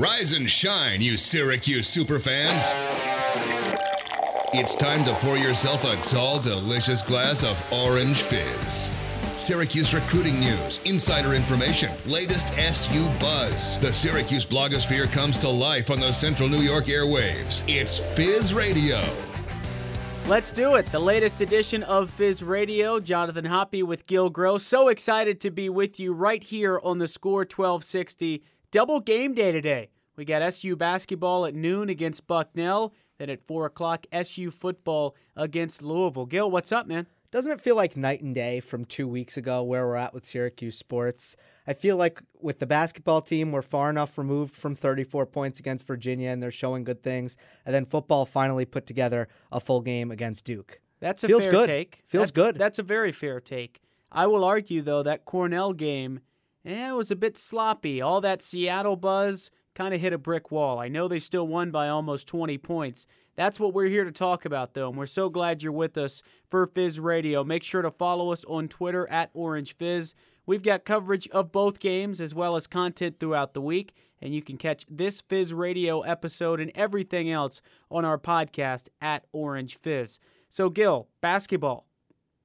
Rise and shine, you Syracuse superfans. It's time to pour yourself a tall, delicious glass of Orange Fizz. Syracuse recruiting news, insider information, latest SU buzz. The Syracuse blogosphere comes to life on the Central New York airwaves. It's Fizz Radio. Let's do it. The latest edition of Fizz Radio. Jonathan Hoppe with Gil Gross. So excited to be with you right here on the Score 1260. Double game day today. We got SU basketball at noon against Bucknell. Then at 4 o'clock, SU football against Louisville. Gil, what's up, man? Doesn't it feel like night and day from 2 weeks ago where we're at with Syracuse sports? I feel like with the basketball team, we're far enough removed from 34 points against Virginia, and they're showing good things. And then football finally put together a full game against Duke. That's a fair take. Feels good. That's a very fair take. I will argue, though, that Cornell game, it was a bit sloppy. All that Seattle buzz kind of hit a brick wall. I know they still won by almost 20 points. That's what we're here to talk about, though, and we're so glad you're with us for Fizz Radio. Make sure to follow us on Twitter at Orange Fizz. We've got coverage of both games as well as content throughout the week, and you can catch this Fizz Radio episode and everything else on our podcast at Orange Fizz. So, Gil, basketball,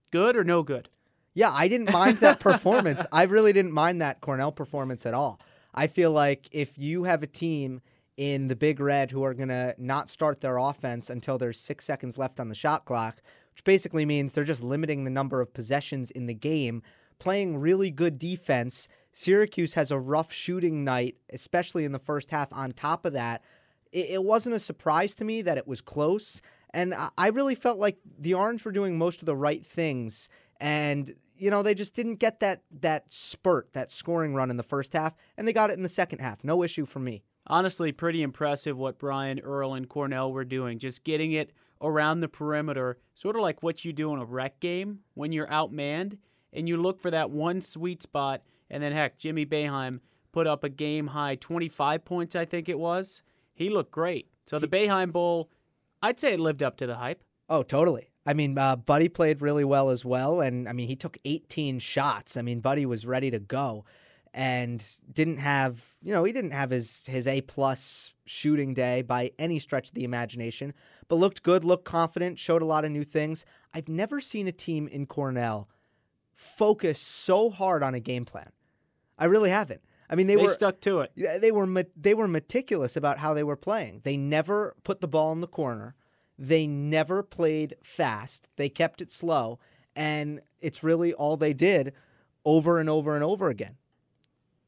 good or no good? Yeah, I didn't mind that performance. I really didn't mind that Cornell performance at all. I feel like if you have a team in the Big Red who are going to not start their offense until there's 6 seconds left on the shot clock, which basically means they're just limiting the number of possessions in the game, playing really good defense. Syracuse has a rough shooting night, especially in the first half. On top of that, it wasn't a surprise to me that it was close, and I really felt like the Orange were doing most of the right things, and you know, they just didn't get that spurt, that scoring run in the first half, and they got it in the second half. No issue for me. Honestly, pretty impressive what Brian Earl and Cornell were doing, just getting it around the perimeter, sort of like what you do in a rec game when you're outmanned, and you look for that one sweet spot, and then, heck, Jimmy Boeheim put up a game-high 25 points, I think it was. He looked great. So the Boeheim Bowl, I'd say it lived up to the hype. Oh, totally. I mean, Buddy played really well as well, and, I mean, he took 18 shots. I mean, Buddy was ready to go. And he didn't have his A-plus shooting day by any stretch of the imagination, but looked good, looked confident, showed a lot of new things. I've never seen a team in Cornell focus so hard on a game plan. I really haven't. I mean, they stuck to it. They were meticulous about how they were playing. They never put the ball in the corner. They never played fast. They kept it slow, and it's really all they did over and over and over again.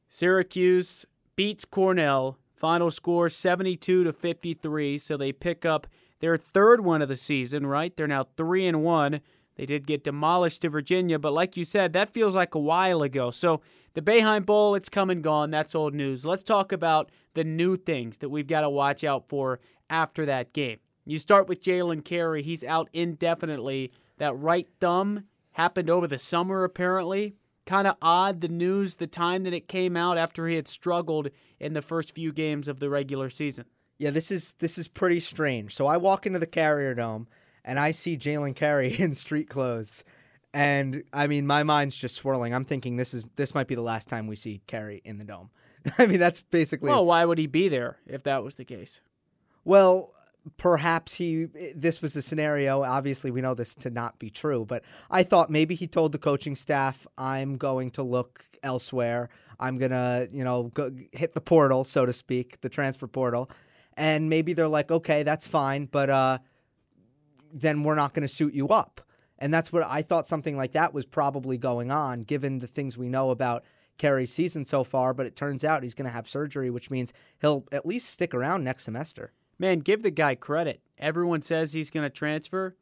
Syracuse beats Cornell. Final score 72-53, so they pick up their third one of the season, right? They're now 3-1. They did get demolished to Virginia, but like you said, that feels like a while ago. So the Boeheim Bowl, it's come and gone. That's old news. Let's talk about the new things that we've got to watch out for after that game. You start with Jalen Carey. He's out indefinitely. That right thumb happened over the summer, apparently. Kind of odd, the news, the time that it came out after he had struggled in the first few games of the regular season. Yeah, this is pretty strange. So I walk into the Carrier Dome, and I see Jalen Carey in street clothes. And, I mean, my mind's just swirling. I'm thinking this might be the last time we see Carey in the Dome. I mean, that's basically... Well, why would he be there if that was the case? Well... Perhaps this was a scenario, obviously we know this to not be true, but I thought maybe he told the coaching staff, I'm going to look elsewhere. I'm going to, go hit the portal, so to speak, the transfer portal. And maybe they're like, okay, that's fine, but then we're not going to suit you up. And that's what I thought, something like that was probably going on, given the things we know about Carey's season so far, but it turns out he's going to have surgery, which means he'll at least stick around next semester. Man, give the guy credit. Everyone says he's going to transfer.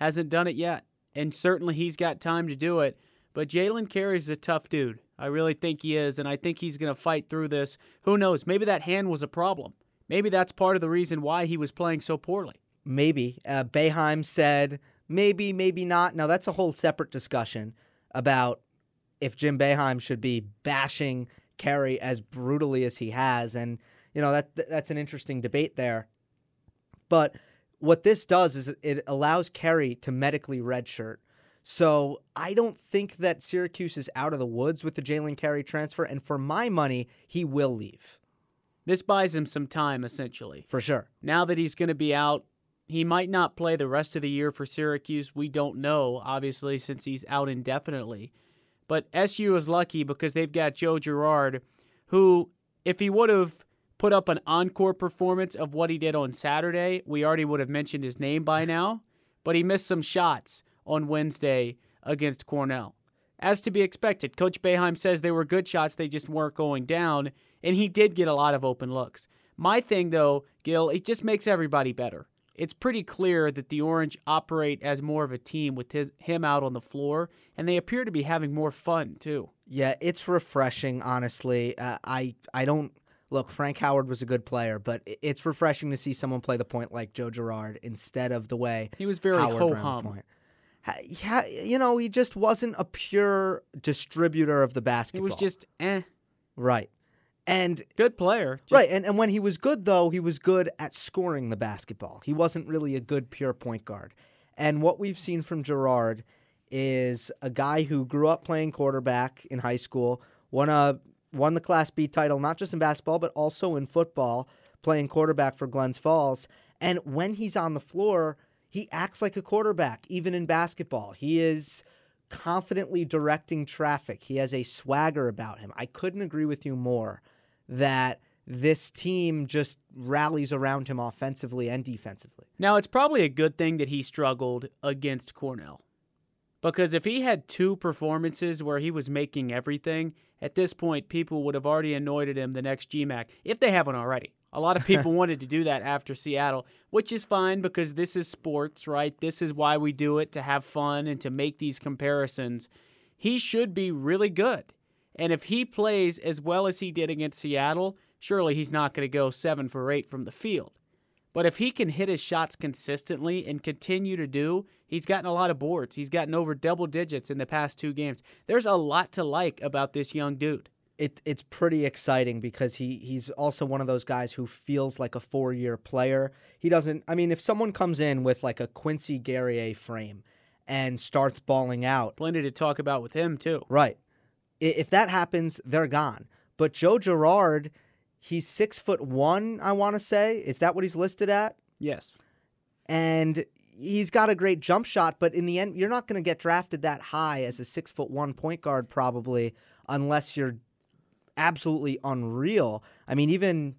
Hasn't done it yet. And certainly he's got time to do it. But Jalen Carey's a tough dude. I really think he is, and I think he's going to fight through this. Who knows? Maybe that hand was a problem. Maybe that's part of the reason why he was playing so poorly. Maybe. Boeheim said maybe, maybe not. Now, that's a whole separate discussion about if Jim Boeheim should be bashing Carey as brutally as he has. And, that's an interesting debate there. But what this does is it allows Carey to medically redshirt. So I don't think that Syracuse is out of the woods with the Jalen Carey transfer. And for my money, he will leave. This buys him some time, essentially. For sure. Now that he's going to be out, he might not play the rest of the year for Syracuse. We don't know, obviously, since he's out indefinitely. But SU is lucky because they've got Joe Girard, who, if he would have put up an encore performance of what he did on Saturday, we already would have mentioned his name by now. But he missed some shots on Wednesday against Cornell. As to be expected, Coach Boeheim says they were good shots, they just weren't going down, and he did get a lot of open looks. My thing, though, Gil, it just makes everybody better. It's pretty clear that the Orange operate as more of a team with him out on the floor, and they appear to be having more fun, too. Yeah, it's refreshing, honestly. Look, Frank Howard was a good player, but it's refreshing to see someone play the point like Joe Girard instead of the way he was very Howard ran the point. Yeah, you know, he just wasn't a pure distributor of the basketball. He was just Right. And good player. Right, and when he was good, though, he was good at scoring the basketball. He wasn't really a good pure point guard. And what we've seen from Girard is a guy who grew up playing quarterback in high school, won the Class B title, not just in basketball, but also in football, playing quarterback for Glens Falls. And when he's on the floor, he acts like a quarterback, even in basketball. He is confidently directing traffic. He has a swagger about him. I couldn't agree with you more that this team just rallies around him offensively and defensively. Now, it's probably a good thing that he struggled against Cornell, because if he had two performances where he was making everything, at this point, people would have already anointed him the next GMAC, if they haven't already. A lot of people wanted to do that after Seattle, which is fine because this is sports, right? This is why we do it, to have fun and to make these comparisons. He should be really good. And if he plays as well as he did against Seattle, surely he's not going to go 7 for 8 from the field. But if he can hit his shots consistently and continue to do, he's gotten a lot of boards. He's gotten over double digits in the past 2 games. There's a lot to like about this young dude. It's pretty exciting because he's also one of those guys who feels like a 4-year player. He doesn't, I mean, if someone comes in with like a Quincy Guerrier frame and starts balling out. Plenty to talk about with him too. Right. If that happens, they're gone. But Joe Girard, he's 6'1", I want to say. Is that what he's listed at? Yes. And he's got a great jump shot, but in the end, you're not going to get drafted that high as a 6'1" point guard probably unless you're absolutely unreal. I mean, even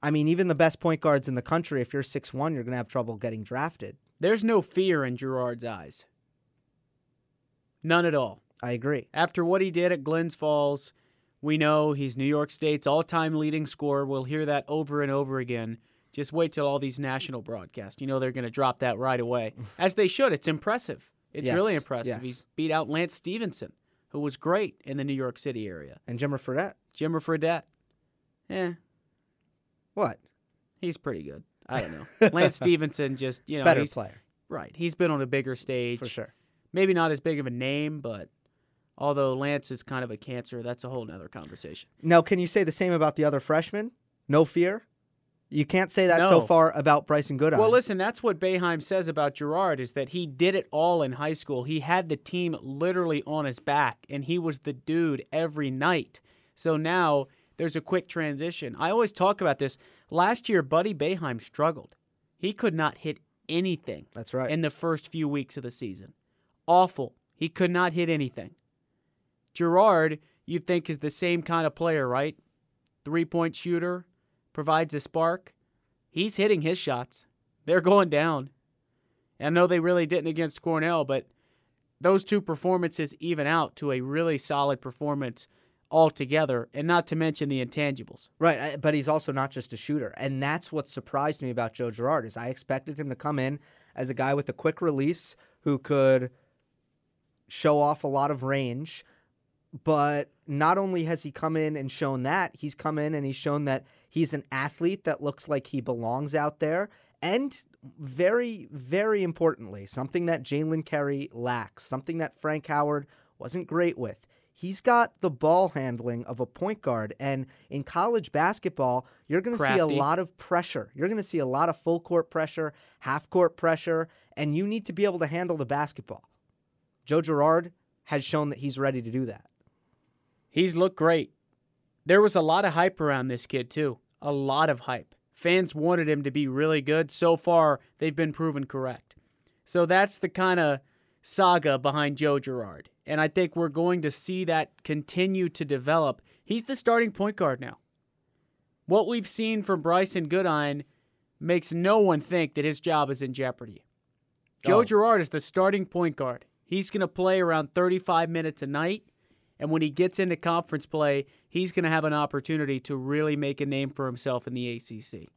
the best point guards in the country, if you're 6'1", you're going to have trouble getting drafted. There's no fear in Girard's eyes. None at all. I agree. After what he did at Glens Falls, we know he's New York State's all-time leading scorer. We'll hear that over and over again. Just wait till all these national broadcasts. You know they're going to drop that right away. As they should. It's impressive. It's really impressive. Yes. He's beat out Lance Stevenson, who was great in the New York City area. And Jimmer Fredette. Jimmer Fredette. What? He's pretty good. I don't know. Lance Stevenson just, you know. Better player. Right. He's been on a bigger stage. For sure. Maybe not as big of a name, but although Lance is kind of a cancer, that's a whole other conversation. Now, can you say the same about the other freshman? No fear? You can't say that so far about Bryson Goodine. Well, listen, that's what Boeheim says about Girard, is that he did it all in high school. He had the team literally on his back, and he was the dude every night. So now there's a quick transition. I always talk about this. Last year, Buddy Boeheim struggled. He could not hit anything. That's right. In the first few weeks of the season. Awful. He could not hit anything. Girard, you think, is the same kind of player, right? Three-point shooter. Provides a spark. He's hitting his shots. They're going down. And I know they really didn't against Cornell, but those two performances even out to a really solid performance altogether, and not to mention the intangibles. Right, but he's also not just a shooter, and that's what surprised me about Joe Girard is I expected him to come in as a guy with a quick release who could show off a lot of range, but not only has he come in and shown that, he's come in and he's shown that he's an athlete that looks like he belongs out there. And very, very importantly, something that Jalen Carey lacks, something that Frank Howard wasn't great with. He's got the ball handling of a point guard. And in college basketball, you're going to see a lot of pressure. You're going to see a lot of full court pressure, half court pressure, and you need to be able to handle the basketball. Joe Girard has shown that he's ready to do that. He's looked great. There was a lot of hype around this kid, too. a lot of hype. Fans wanted him to be really good. So far, they've been proven correct. So that's the kind of saga behind Joe Girard. And I think we're going to see that continue to develop. He's the starting point guard now. What we've seen from Bryson Goodine makes no one think that his job is in jeopardy. Joe Girard is the starting point guard. He's going to play around 35 minutes a night. And when he gets into conference play, he's going to have an opportunity to really make a name for himself in the ACC.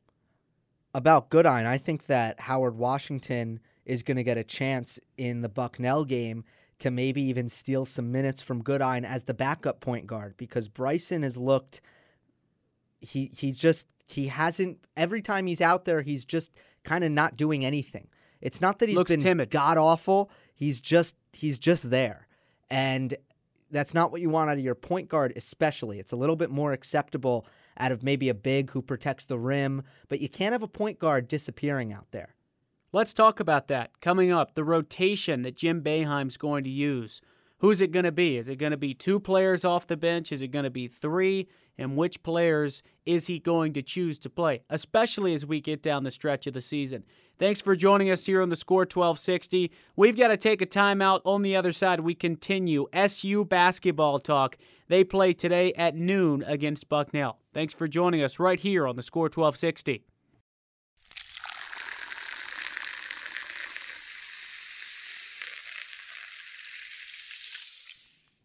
About Goodine, I think that Howard Washington is going to get a chance in the Bucknell game to maybe even steal some minutes from Goodine as the backup point guard, because Bryson has looked, he hasn't, every time he's out there, he's just kind of not doing anything. It's not that he's been god-awful, he's just there. And that's not what you want out of your point guard, especially. It's a little bit more acceptable out of maybe a big who protects the rim, but you can't have a point guard disappearing out there. Let's talk about that. Coming up, the rotation that Jim Boeheim's going to use. Who's it going to be? Is it going to be two players off the bench? Is it going to be three? And which players is he going to choose to play, especially as we get down the stretch of the season? Thanks for joining us here on the Score 1260. We've got to take a timeout. On the other side, we continue SU basketball talk. They play today at noon against Bucknell. Thanks for joining us right here on the Score 1260.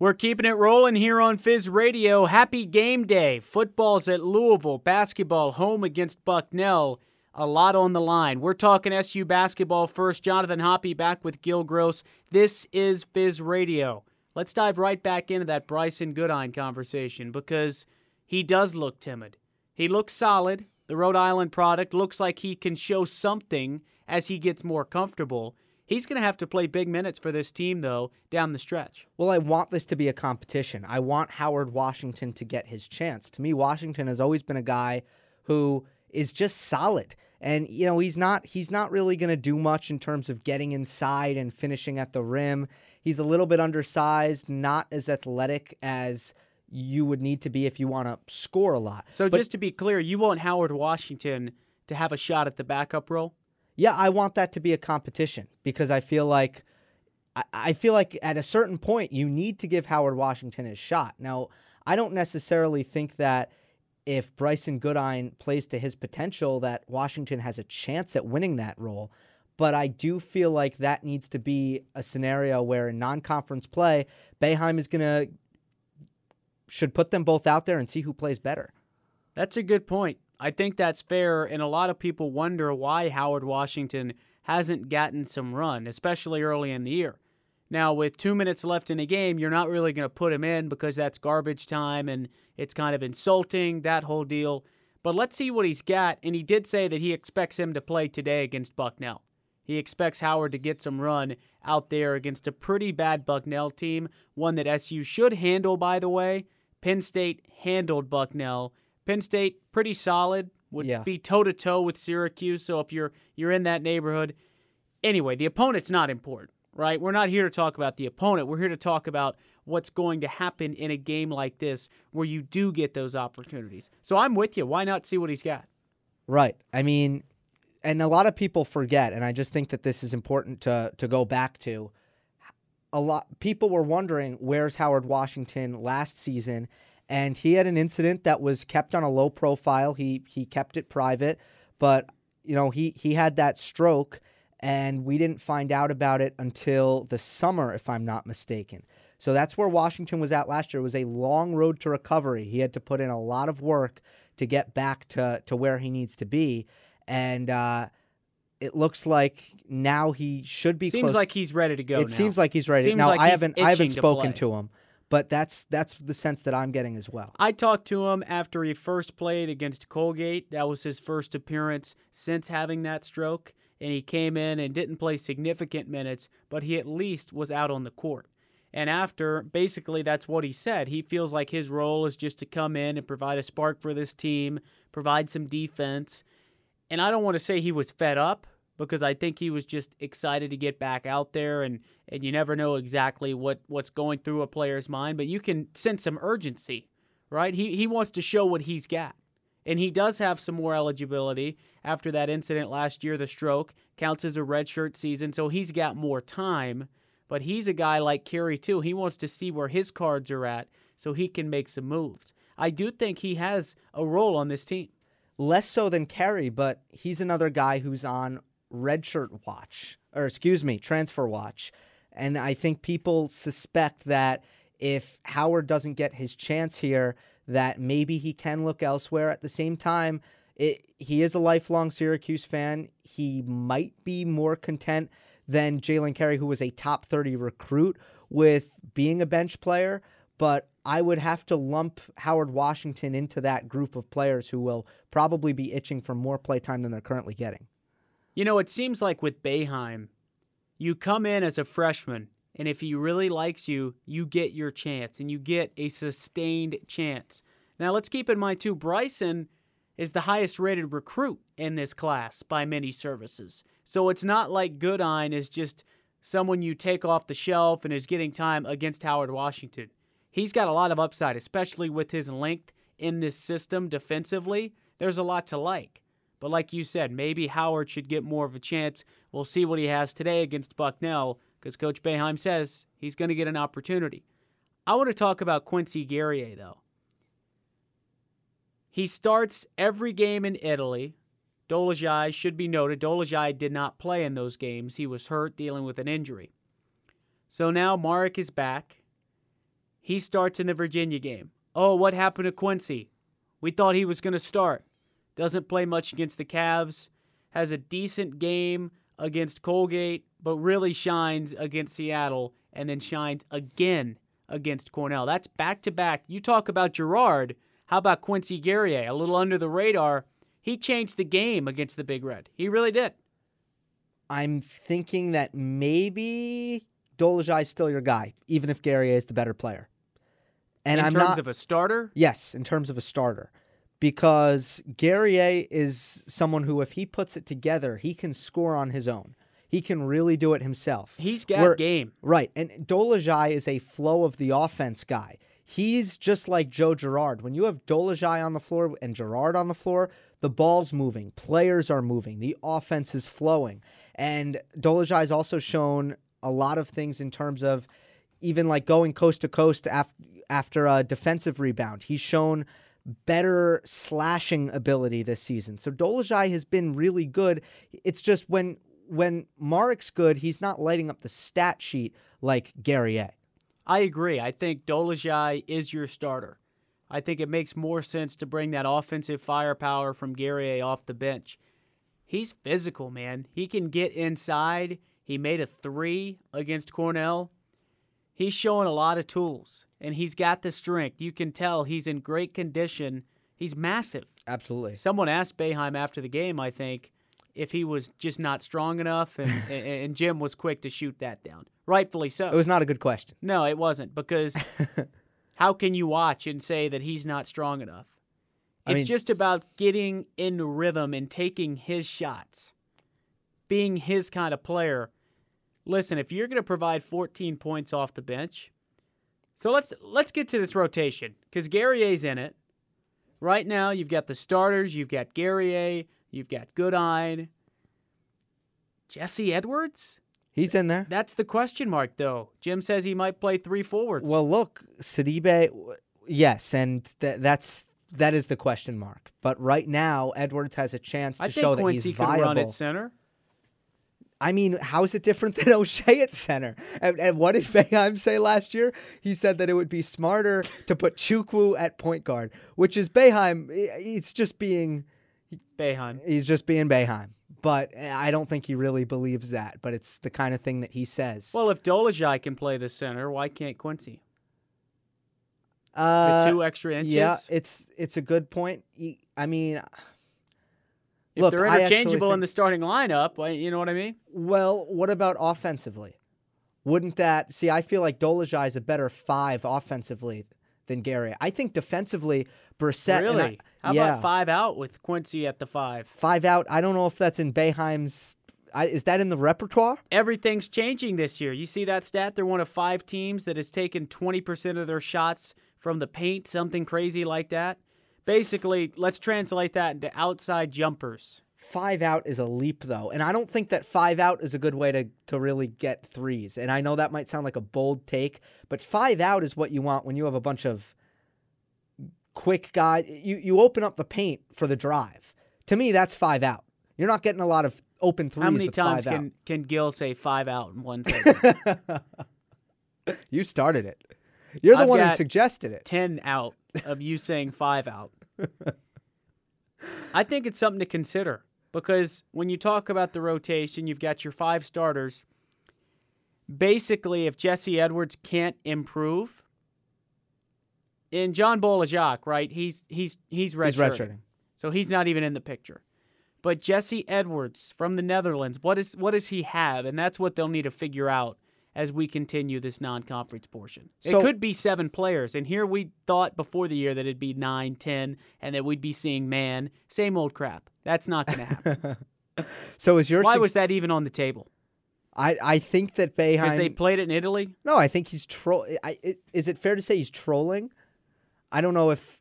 We're keeping it rolling here on Fizz Radio. Happy game day. Football's at Louisville. Basketball home against Bucknell. A lot on the line. We're talking SU basketball first. Jonathan Hoppe back with Gil Gross. This is Fizz Radio. Let's dive right back into that Bryson Goodine conversation, because he does look timid. He looks solid. The Rhode Island product looks like he can show something as he gets more comfortable. He's going to have to play big minutes for this team, though, down the stretch. Well, I want this to be a competition. I want Howard Washington to get his chance. To me, Washington has always been a guy who is just solid. And, you know, he's not really going to do much in terms of getting inside and finishing at the rim. He's a little bit undersized, not as athletic as you would need to be if you want to score a lot. So just to be clear, you want Howard Washington to have a shot at the backup role? Yeah, I want that to be a competition, because I feel like at a certain point you need to give Howard Washington his shot. Now, I don't necessarily think that if Bryson Goodine plays to his potential that Washington has a chance at winning that role, but I do feel like that needs to be a scenario where in non-conference play, Boeheim should put them both out there and see who plays better. That's a good point. I think that's fair, and a lot of people wonder why Howard Washington hasn't gotten some run, especially early in the year. Now, with 2 minutes left in the game, you're not really going to put him in because that's garbage time, and it's kind of insulting, that whole deal. But let's see what he's got, and he did say that he expects him to play today against Bucknell. He expects Howard to get some run out there against a pretty bad Bucknell team, one that SU should handle, by the way. Penn State handled Bucknell. Penn State, pretty solid, would be toe-to-toe with Syracuse, so if you're in that neighborhood. Anyway, the opponent's not important, right? We're not here to talk about the opponent. We're here to talk about what's going to happen in a game like this where you do get those opportunities. So I'm with you. Why not see what he's got? Right. I mean, and a lot of people forget, and I just think that this is important to go back to. A lot people were wondering, where's Howard Washington last season? And he had an incident that was kept on a low profile. He kept it private, but you know he had that stroke, and we didn't find out about it until the summer, if I'm not mistaken. So that's where Washington was at last year. It was a long road to recovery. He had to put in a lot of work to get back to where he needs to be, and it looks like now he should be. Seems close. Like he's ready to go. It now. Seems like he's ready. Seems now like I haven't spoken to him. But that's the sense that I'm getting as well. I talked to him after he first played against Colgate. That was his first appearance since having that stroke. And he came in and didn't play significant minutes, but he at least was out on the court. And after, basically that's what he said. He feels like his role is just to come in and provide a spark for this team, provide some defense. And I don't want to say he was fed up, because I think he was just excited to get back out there, and you never know exactly what's going through a player's mind, but you can sense some urgency, right? He wants to show what he's got, And he does have some more eligibility after that incident last year. The stroke counts as a redshirt season, so he's got more time. But he's a guy like Carey, too. He wants to see where his cards are at so he can make some moves. I do think he has a role on this team. Less so than Carey, but he's another guy who's on redshirt watch, or transfer watch. And I think people suspect that if Howard doesn't get his chance here, that maybe he can look elsewhere. At the same time, he is a lifelong Syracuse fan. He might be more content than Jalen Carey, who was a top 30 recruit, with being a bench player. But I would have to lump Howard Washington into that group of players who will probably be itching for more play time than they're currently getting. You know, it seems like with Boeheim, you come in as a freshman, and if he really likes you, you get your chance, and you get a sustained chance. Now, let's keep in mind, too, Bryson is the highest-rated recruit in this class by many services. So it's not like Goodine is just someone you take off the shelf and is getting time against Howard Washington. He's got a lot of upside, especially with his length in this system defensively. There's a lot to like. But like you said, maybe Howard should get more of a chance. We'll see what he has today against Bucknell, because Coach Boeheim says he's going to get an opportunity. I want to talk about Quincy Guerrier, though. He starts every game in Italy. Dolezaj should be noted. Dolezaj did not play in those games. He was hurt, dealing with an injury. So now Marek is back. He starts in the Virginia game. Oh, what happened to Quincy? We thought he was going to start. Doesn't play much against the Cavs. Has a decent game against Colgate, but really shines against Seattle and then shines again against Cornell. That's back-to-back. You talk about Girard. How about Quincy Guerrier? A little under the radar. He changed the game against the Big Red. He really did. I'm thinking that maybe Dolezaj is still your guy, even if Guerrier is the better player. And in terms of a starter? Yes, in terms of a starter. Because Guerrier is someone who, if he puts it together, he can score on his own. He can really do it himself. He's got game. Right, and Dolezaj is a flow of the offense guy. He's just like Joe Girard. When you have Dolezaj on the floor and Girard on the floor, the ball's moving, players are moving, the offense is flowing. And Dolezaj has also shown a lot of things in terms of even like going coast to coast after a defensive rebound. He's shown better slashing ability this season. So Dolezaj has been really good. It's just when Marek's good, he's not lighting up the stat sheet like Guerrier. I agree. I think Dolezaj is your starter. I think it makes more sense to bring that offensive firepower from Guerrier off the bench. He's physical, man. He can get inside. He made a three against Cornell. He's showing a lot of tools, and he's got the strength. You can tell he's in great condition. He's massive. Absolutely. Someone asked Boeheim after the game, I think, if he was just not strong enough, and Jim was quick to shoot that down. Rightfully so. It was not a good question. No, it wasn't, because how can you watch and say that he's not strong enough? It's just about getting in rhythm and taking his shots, being his kind of player. Listen, if you're going to provide 14 points off the bench, so let's get to this rotation, because Guerrier's in it. Right now, you've got the starters, you've got Guerrier, you've got Goodine. Jesse Edwards? He's in there. That's the question mark, though. Jim says he might play three forwards. Well, look, Sidibe, yes, and that is the question mark. But right now, Edwards has a chance to show that he's viable. I think Quincy can run at center. I mean, how is it different than O'Shea at center? And what did Boeheim say last year? He said that it would be smarter to put Chukwu at point guard, which is Boeheim. He's just being Boeheim. He's just being Boeheim. But I don't think he really believes that. But it's the kind of thing that he says. Well, if Dolezaj can play the center, why can't Quincy? The 2 extra inches? Yeah, it's a good point. If they're interchangeable in the starting lineup, you know what I mean? Well, what about offensively? Wouldn't that... See, I feel like Dolezaj is a better 5 offensively than Guerrier. I think defensively, Brissett... Really? How about 5 out with Quincy at the 5? 5 out. I don't know if that's in Boeheim's... Is that in the repertoire? Everything's changing this year. You see that stat? They're one of 5 teams that has taken 20% of their shots from the paint, something crazy like that. Basically, let's translate that into outside jumpers. 5-out is a leap, though, and I don't think that 5-out is a good way to really get threes. And I know that might sound like a bold take, but 5-out is what you want when you have a bunch of quick guys. You open up the paint for the drive. To me, that's 5-out. You're not getting a lot of open threes. How many times can Gil say 5-out in 1 second? You started it. You're the one who suggested it. 10-out of you saying 5-out. I think it's something to consider. Because when you talk about the rotation, you've got your 5 starters. Basically, if Jesse Edwards can't improve, and John Bolajak, right? He's redshirting, so he's not even in the picture. But Jesse Edwards from the Netherlands, what does he have? And that's what they'll need to figure out as we continue this non-conference portion. So, it could be 7 players, and here we thought before the year that it'd be 9, 10, and that we'd be seeing same old crap. That's not going to happen. So is your why was that even on the table? I think that Boeheim... Because they played it in Italy? No, I think he's trolling. Is it fair to say he's trolling? I don't know if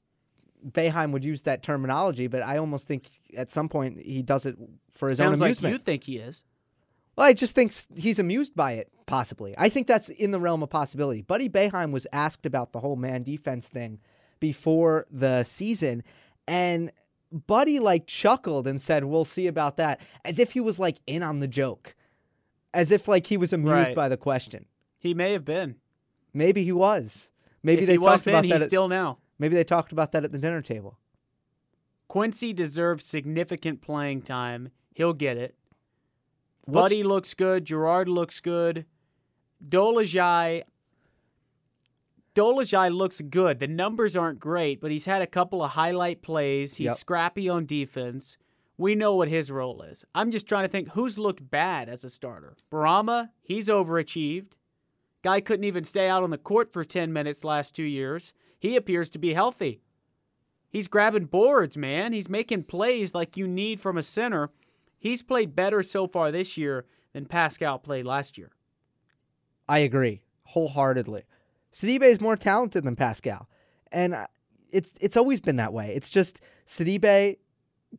Boeheim would use that terminology, but I almost think at some point he does it for his own amusement. Like you think he is. Well, I just think he's amused by it, possibly. I think that's in the realm of possibility. Buddy Boeheim was asked about the whole man defense thing before the season, and Buddy, chuckled and said, "We'll see about that," as if he was, in on the joke, as if, he was amused by the question. He may have been. Maybe he was. Maybe they talked about that. He's still now. Maybe they talked about that at the dinner table. Quincy deserves significant playing time. He'll get it. Buddy looks good. Girard looks good. Dolezaj looks good. The numbers aren't great, but he's had a couple of highlight plays. He's scrappy on defense. We know what his role is. I'm just trying to think who's looked bad as a starter. Bourama, he's overachieved. Guy couldn't even stay out on the court for 10 minutes last 2 years. He appears to be healthy. He's grabbing boards, man. He's making plays like you need from a center. He's played better so far this year than Pascal played last year. I agree wholeheartedly. Sidibe is more talented than Pascal, and it's always been that way. It's just Sidibe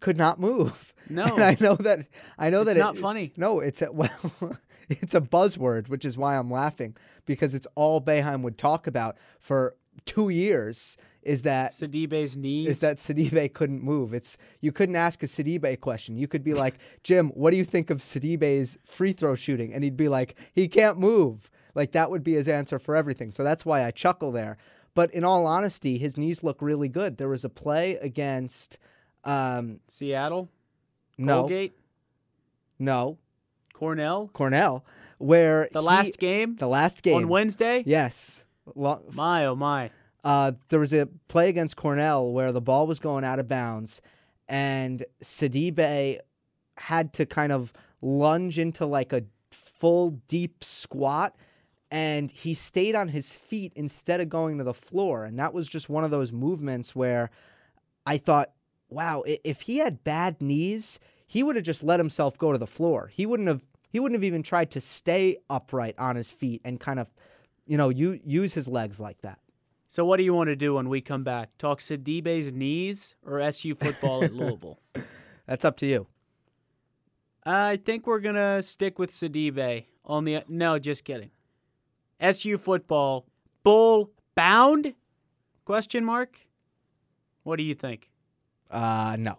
could not move. No, and I know that. It's not funny. No, it's a buzzword, which is why I'm laughing, because it's all Boeheim would talk about for 2 years. Is that Sidibe's knees? Is that Sidibe couldn't move? You couldn't ask a Sidibe question. You could be like, "Jim, what do you think of Sidibe's free throw shooting?" And he'd be like, "He can't move." That would be his answer for everything. So that's why I chuckle there. But in all honesty, his knees look really good. There was a play against Seattle, Colgate, no, Cornell, where the last game on Wednesday. Yes, my oh my. There was a play against Cornell where the ball was going out of bounds, and Sidibe had to kind of lunge into a full deep squat, and he stayed on his feet instead of going to the floor. And that was just one of those movements where I thought, wow, if he had bad knees, he would have just let himself go to the floor. He wouldn't have even tried to stay upright on his feet and kind of, use his legs like that. So what do you want to do when we come back? Talk Sidibe's knees or SU football at Louisville? That's up to you. I think we're going to stick with Sidibe on the... No, just kidding. SU football, bull bound? Question mark? What do you think? No.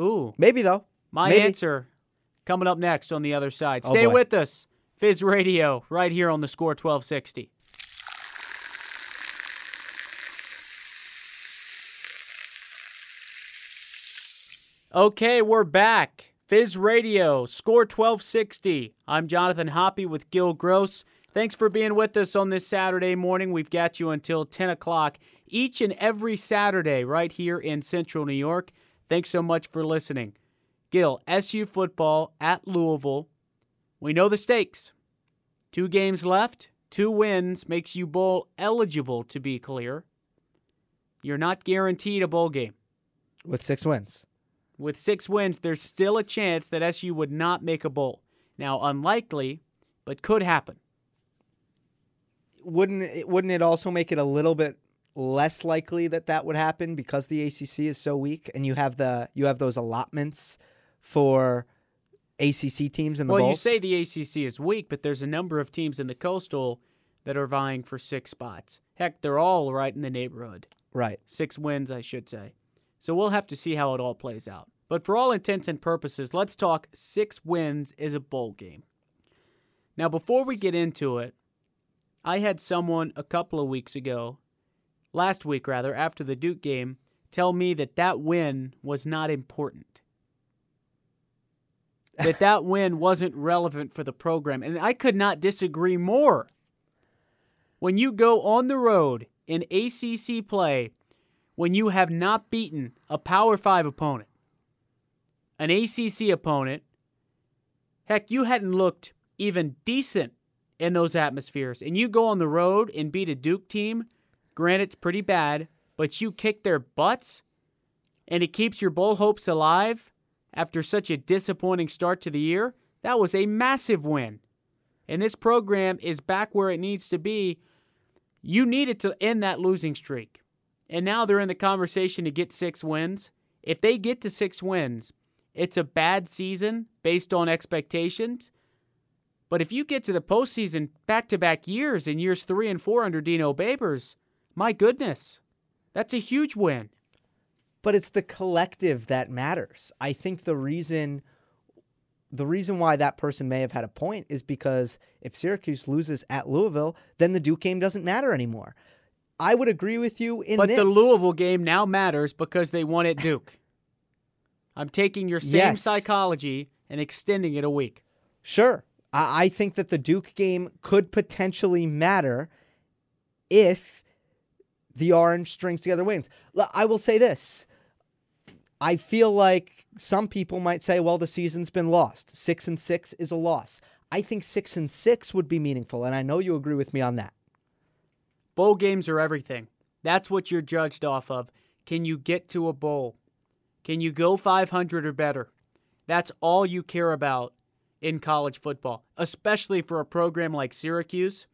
Ooh. Maybe, though. My answer coming up next on the other side. Stay with us. Fizz Radio right here on the Score 1260. Okay, we're back. Fizz Radio, Score 1260. I'm Jonathan Hoppe with Gil Gross. Thanks for being with us on this Saturday morning. We've got you until 10 o'clock each and every Saturday right here in Central New York. Thanks so much for listening. Gil, SU football at Louisville. We know the stakes. 2 games left, 2 wins makes you bowl eligible, to be clear. You're not guaranteed a bowl game. With 6 wins. With 6 wins, there's still a chance that SU would not make a bowl. Now, unlikely, but could happen. Wouldn't it also make it a little bit less likely that that would happen because the ACC is so weak, and you have those allotments for ACC teams in the bowls. Well, you say the ACC is weak, but there's a number of teams in the Coastal that are vying for 6 spots. Heck, they're all right in the neighborhood. Right. 6 wins, I should say. So we'll have to see how it all plays out. But for all intents and purposes, let's talk 6 wins is a bowl game. Now, before we get into it, I had someone last week, after the Duke game, tell me that win was not important. That win wasn't relevant for the program. And I could not disagree more. When you go on the road in ACC play, when you have not beaten a Power 5 opponent, an ACC opponent, heck, you hadn't looked even decent in those atmospheres, and you go on the road and beat a Duke team, granted it's pretty bad, but you kick their butts, and it keeps your bowl hopes alive after such a disappointing start to the year, that was a massive win. And this program is back where it needs to be. You needed to end that losing streak. And now they're in the conversation to get 6 wins. If they get to 6 wins, it's a bad season based on expectations. But if you get to the postseason back-to-back years, in years 3 and 4 under Dino Babers, my goodness, that's a huge win. But it's the collective that matters. I think the reason why that person may have had a point is because if Syracuse loses at Louisville, then the Duke game doesn't matter anymore. I would agree with you in this. But the Louisville game now matters because they won at Duke. I'm taking your same psychology and extending it a week. Sure. I think that the Duke game could potentially matter if the Orange strings together wins. I will say this. I feel like some people might say, well, the season's been lost. 6-6 is a loss. I think 6-6 would be meaningful, and I know you agree with me on that. Bowl games are everything. That's what you're judged off of. Can you get to a bowl? Can you go 500 or better? That's all you care about in college football, especially for a program like Syracuse,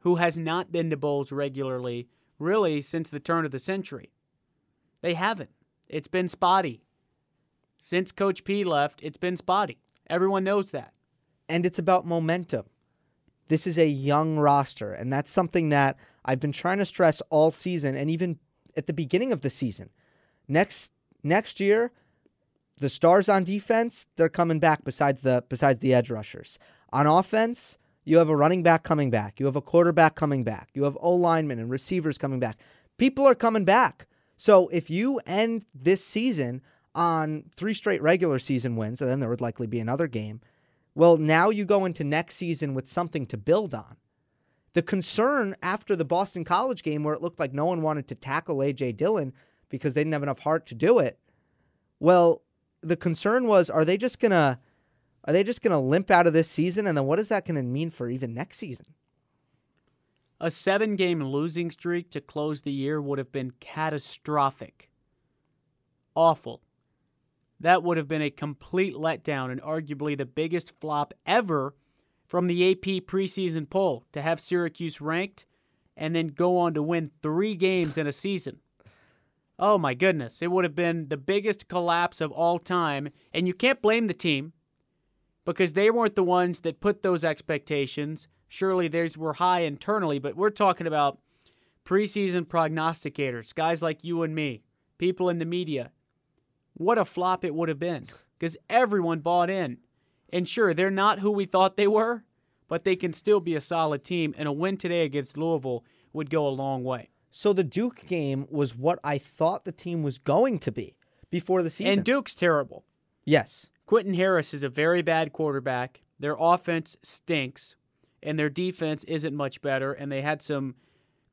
who has not been to bowls regularly, really, since the turn of the century. They haven't. It's been spotty. Since Coach P left, it's been spotty. Everyone knows that. And it's about momentum. This is a young roster, and that's something that I've been trying to stress all season and even at the beginning of the season. Next year, the stars on defense, they're coming back besides the edge rushers. On offense, you have a running back coming back. You have a quarterback coming back. You have O-linemen and receivers coming back. People are coming back. So if you end this season on 3 straight regular season wins, and then there would likely be another game, well, now you go into next season with something to build on. The concern after the Boston College game, where it looked like no one wanted to tackle A.J. Dillon because they didn't have enough heart to do it, well, the concern was, are they just gonna limp out of this season, and then what is that gonna mean for even next season? A 7-game losing streak to close the year would have been catastrophic. Awful. That would have been a complete letdown and arguably the biggest flop ever from the AP preseason poll to have Syracuse ranked and then go on to win 3 games in a season. Oh, my goodness. It would have been the biggest collapse of all time. And you can't blame the team because they weren't the ones that put those expectations. Surely theirs were high internally, but we're talking about preseason prognosticators, guys like you and me, people in the media. What a flop it would have been because everyone bought in. And sure, they're not who we thought they were, but they can still be a solid team. And a win today against Louisville would go a long way. So the Duke game was what I thought the team was going to be before the season. And Duke's terrible. Yes. Quentin Harris is a very bad quarterback. Their offense stinks, and their defense isn't much better, and they had some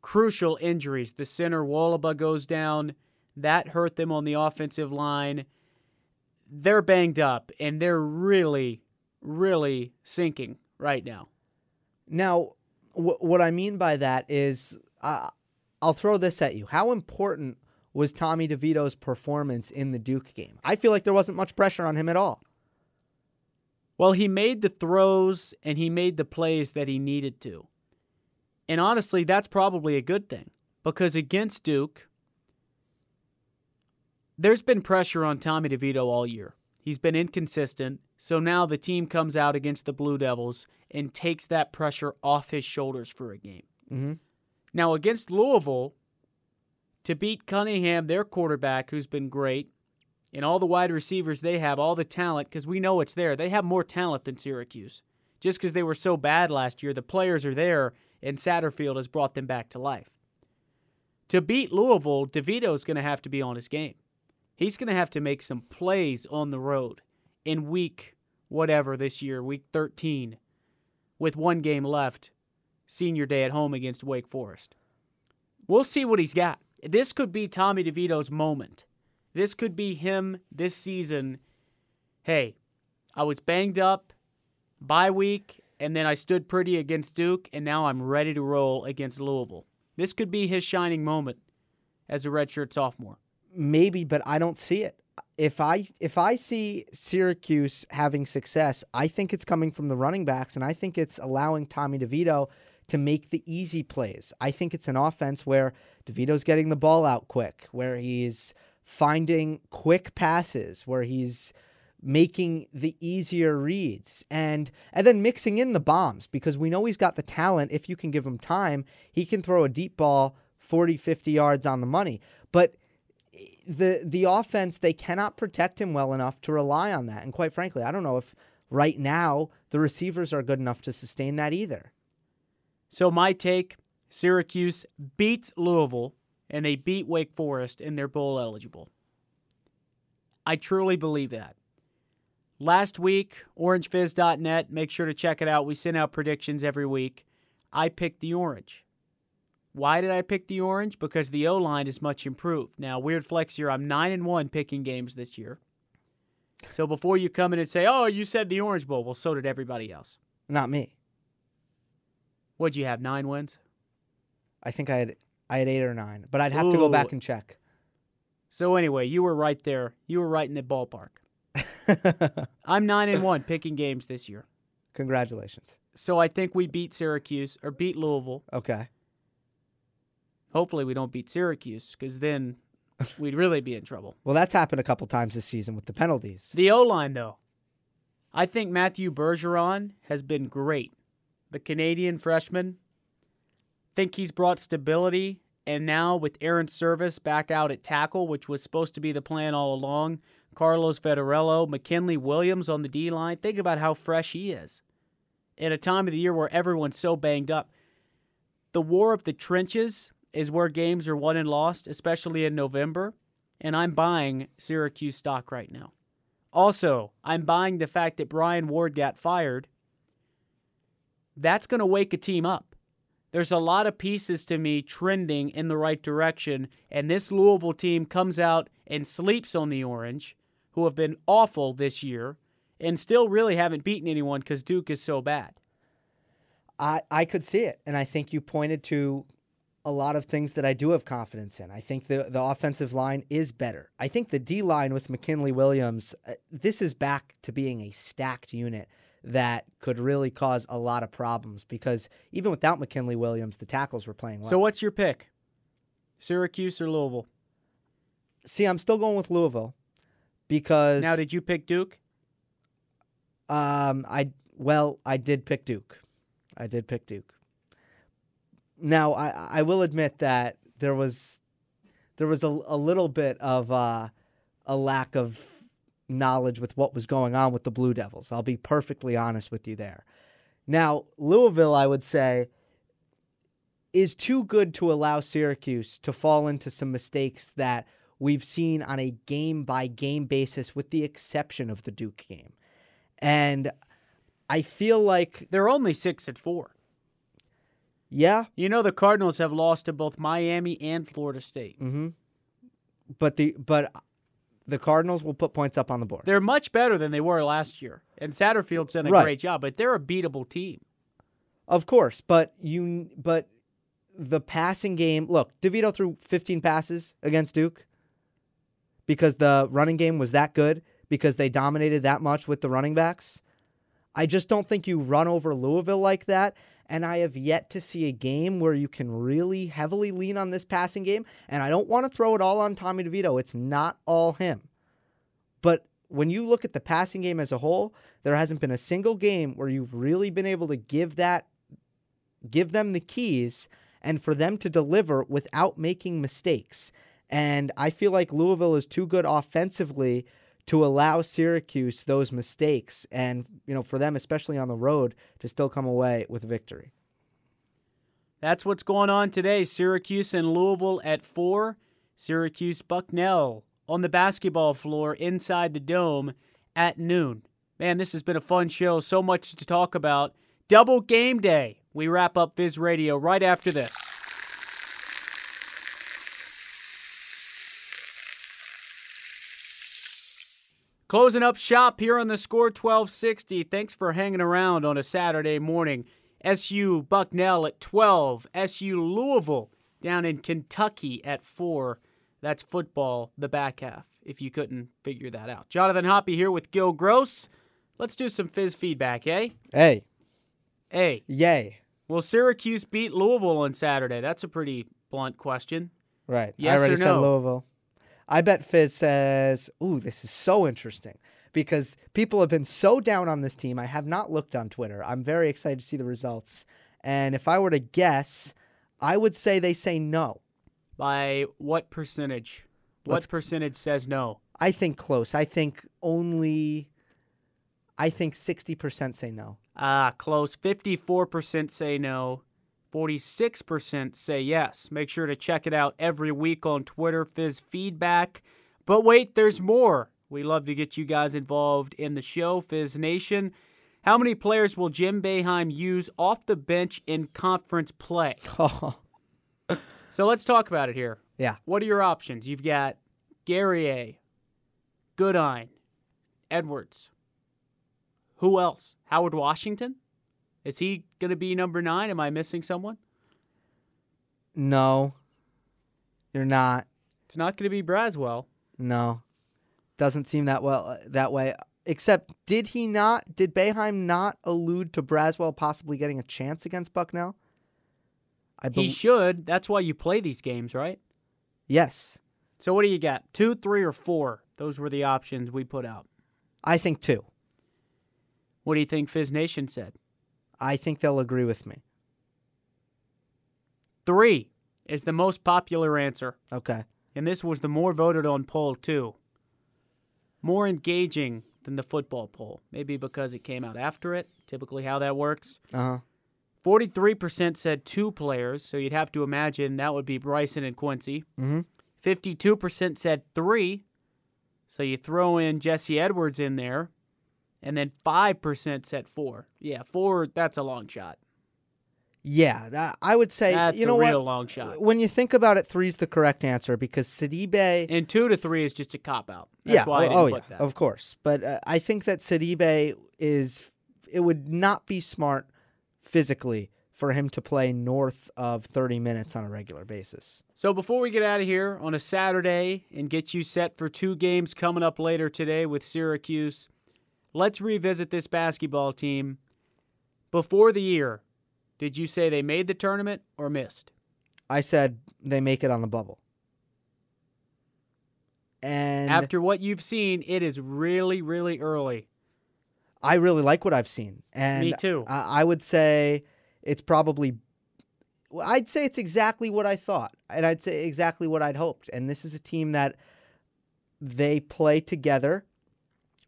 crucial injuries. The center, Wolaba, goes down. That hurt them on the offensive line. They're banged up, and they're really, really sinking right now. Now, what I mean by that is... I'll throw this at you. How important was Tommy DeVito's performance in the Duke game? I feel like there wasn't much pressure on him at all. Well, he made the throws and he made the plays that he needed to. And honestly, that's probably a good thing. because against Duke, there's been pressure on Tommy DeVito all year. He's been inconsistent, so now the team comes out against the Blue Devils and takes that pressure off his shoulders for a game. Mm-hmm. Now, against Louisville, to beat Cunningham, their quarterback, who's been great, and all the wide receivers they have, all the talent, because we know it's there. They have more talent than Syracuse. Just because they were so bad last year, the players are there, and Satterfield has brought them back to life. To beat Louisville, DeVito's going to have to be on his game. He's going to have to make some plays on the road in week whatever this year, week 13, with one game left, senior day at home against Wake Forest. We'll see what he's got. This could be Tommy DeVito's moment. This could be him this season. Hey, I was banged up bye week, and then I stood pretty against Duke, and now I'm ready to roll against Louisville. This could be his shining moment as a redshirt sophomore. Maybe, but I don't see it. If I see Syracuse having success, I think it's coming from the running backs, and I think it's allowing Tommy DeVito to make the easy plays. I think it's an offense where DeVito's getting the ball out quick, where he's finding quick passes, where he's making the easier reads, and then mixing in the bombs, because we know he's got the talent. If you can give him time, he can throw a deep ball 40, 50 yards on the money. But the offense, they cannot protect him well enough to rely on that. And quite frankly, I don't know if right now the receivers are good enough to sustain that either. So my take, Syracuse beats Louisville, and they beat Wake Forest, and they're bowl eligible. I truly believe that. Last week, orangefizz.net, make sure to check it out. We send out predictions every week. I picked the Orange. Why did I pick the Orange? Because the O-line is much improved. Now, weird flex here, I'm 9-1 picking games this year. So before you come in and say, oh, you said the Orange Bowl. Well, so did everybody else. Not me. What'd you have, 9 wins? I think I had 8 or 9, but I'd have to go back and check. So anyway, you were right there. You were right in the ballpark. I'm 9-1 picking games this year. Congratulations. So I think we beat Syracuse or beat Louisville. Okay. Hopefully we don't beat Syracuse, because then we'd really be in trouble. Well, that's happened a couple times this season with the penalties. The O-line, though. I think Matthew Bergeron has been great. The Canadian freshman. Think he's brought stability, and now with Aaron Service back out at tackle, which was supposed to be the plan all along, Carlos Vettorello, McKinley Williams on the D-line. Think about how fresh he is at a time of the year where everyone's so banged up. The war of the trenches is where games are won and lost, especially in November, and I'm buying Syracuse stock right now. Also, I'm buying the fact that Brian Ward got fired. That's going to wake a team up. There's a lot of pieces to me trending in the right direction, and this Louisville team comes out and sleeps on the Orange, who have been awful this year and still really haven't beaten anyone because Duke is so bad. I could see it, and I think you pointed to a lot of things that I do have confidence in. I think the offensive line is better. I think the D-line with McKinley Williams, this is back to being a stacked unit that could really cause a lot of problems, because even without McKinley Williams, the tackles were playing well. So what's your pick? Syracuse or Louisville? See, I'm still going with Louisville because... Now, did you pick Duke? I did pick Duke. Now, I will admit that there was a little bit of a lack of knowledge with what was going on with the Blue Devils. I'll be perfectly honest with you there. Now, Louisville, I would say, is too good to allow Syracuse to fall into some mistakes that we've seen on a game-by-game basis, with the exception of the Duke game. And I feel like... They're only 6-4. Yeah. You know, the Cardinals have lost to both Miami and Florida State. Mm-hmm. But the Cardinals will put points up on the board. They're much better than they were last year. And Satterfield's done a great job, but they're a beatable team. Of course, but the passing game, look, DeVito threw 15 passes against Duke because the running game was that good, because they dominated that much with the running backs. I just don't think you run over Louisville like that. and I have yet to see a game where you can really heavily lean on this passing game, and I don't want to throw it all on Tommy DeVito. It's not all him. But when you look at the passing game as a whole, there hasn't been a single game where you've really been able to give them the keys and for them to deliver without making mistakes. And I feel like Louisville is too good offensively to allow Syracuse those mistakes, and, you know, for them, especially on the road, to still come away with victory. That's what's going on today. Syracuse and Louisville at 4. Syracuse Bucknell on the basketball floor inside the Dome at noon. Man, this has been a fun show. So much to talk about. Double game day. We wrap up Fizz Radio right after this. Closing up shop here on the Score 1260. Thanks for hanging around on a Saturday morning. SU Bucknell at 12. SU Louisville down in Kentucky at 4. That's football, the back half, if you couldn't figure that out. Jonathan Hoppe here with Gil Gross. Let's do some Fizz feedback, eh? Hey. Hey. Yay. Will Syracuse beat Louisville on Saturday? That's a pretty blunt question. Right. Yes, I already said Louisville. I bet Fizz says, ooh, this is so interesting, because people have been so down on this team. I have not looked on Twitter. I'm very excited to see the results. And if I were to guess, I would say they say no. By what percentage? What percentage says no? I think close. I think 60% say no. Ah, close. 54% say no. 46% say yes. Make sure to check it out every week on Twitter, Fizz Feedback. But wait, there's more. We love to get you guys involved in the show, Fizz Nation. How many players will Jim Boeheim use off the bench in conference play? Oh. So let's talk about it here. Yeah. What are your options? You've got Guerrier, Goodine, Edwards. Who else? Howard Washington? Is he going to be number 9? Am I missing someone? No, you're not. It's not going to be Braswell. No, doesn't seem that way. Except, did Boeheim not allude to Braswell possibly getting a chance against Bucknell? He should. That's why you play these games, right? Yes. So what do you got? 2, 3, or 4? Those were the options we put out. I think 2. What do you think Fizz Nation said? I think they'll agree with me. 3 is the most popular answer. Okay. And this was the more voted on poll, too. More engaging than the football poll. Maybe because it came out after it, typically how that works. 43% said 2 players, so you'd have to imagine that would be Bryson and Quincy. 52% said 3, so you throw in Jesse Edwards in there. And then 5% said 4. Yeah, 4, that's a long shot. Yeah, I would say, that's a real long shot. When you think about it, 3 is the correct answer because Sidibe... And 2 to 3 is just a cop-out. That's why I didn't put that. Of course. But I think that Sidibe it would not be smart physically for him to play north of 30 minutes on a regular basis. So before we get out of here on a Saturday and get you set for 2 games coming up later today with Syracuse... Let's revisit this basketball team. Before the year, did you say they made the tournament or missed? I said they make it on the bubble. And after what you've seen, it is really, really early. I really like what I've seen. And me too. I would say it's exactly what I thought. And I'd say exactly what I'd hoped. And this is a team that they play together.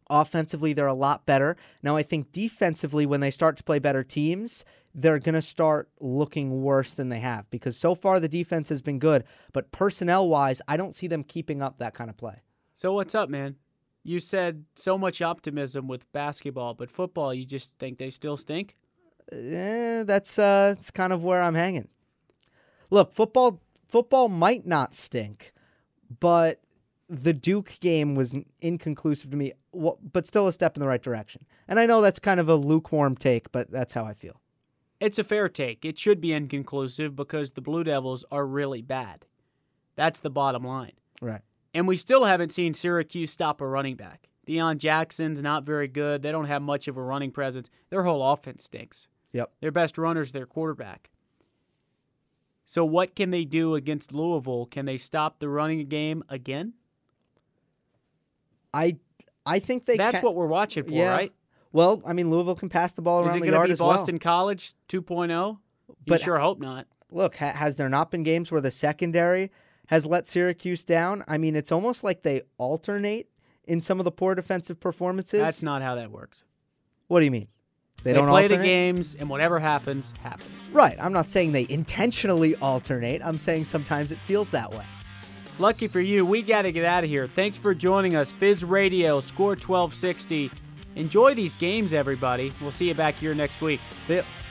Offensively, they're a lot better. Now, I think defensively, when they start to play better teams, they're going to start looking worse than they have because so far the defense has been good. But personnel-wise, I don't see them keeping up that kind of play. So what's up, man? You said so much optimism with basketball, but football, you just think they still stink? Yeah, that's kind of where I'm hanging. Look, football might not stink, but the Duke game was inconclusive to me, but still a step in the right direction. And I know that's kind of a lukewarm take, but that's how I feel. It's a fair take. It should be inconclusive because the Blue Devils are really bad. That's the bottom line. Right. And we still haven't seen Syracuse stop a running back. Deion Jackson's not very good. They don't have much of a running presence. Their whole offense stinks. Yep. Their best runner's their quarterback. So what can they do against Louisville? Can they stop the running game again? I think they can. That's what we're watching for, right? Well, I mean, Louisville can pass the ball around the yard as well. Is it going to be Boston College 2.0? You sure hope not. Look, has there not been games where the secondary has let Syracuse down? I mean, it's almost like they alternate in some of the poor defensive performances. That's not how that works. What do you mean? They don't play alternate? The games, and whatever happens, happens. Right. I'm not saying they intentionally alternate. I'm saying sometimes it feels that way. Lucky for you, we got to get out of here. Thanks for joining us. Fizz Radio, Score 1260. Enjoy these games, everybody. We'll see you back here next week. See ya.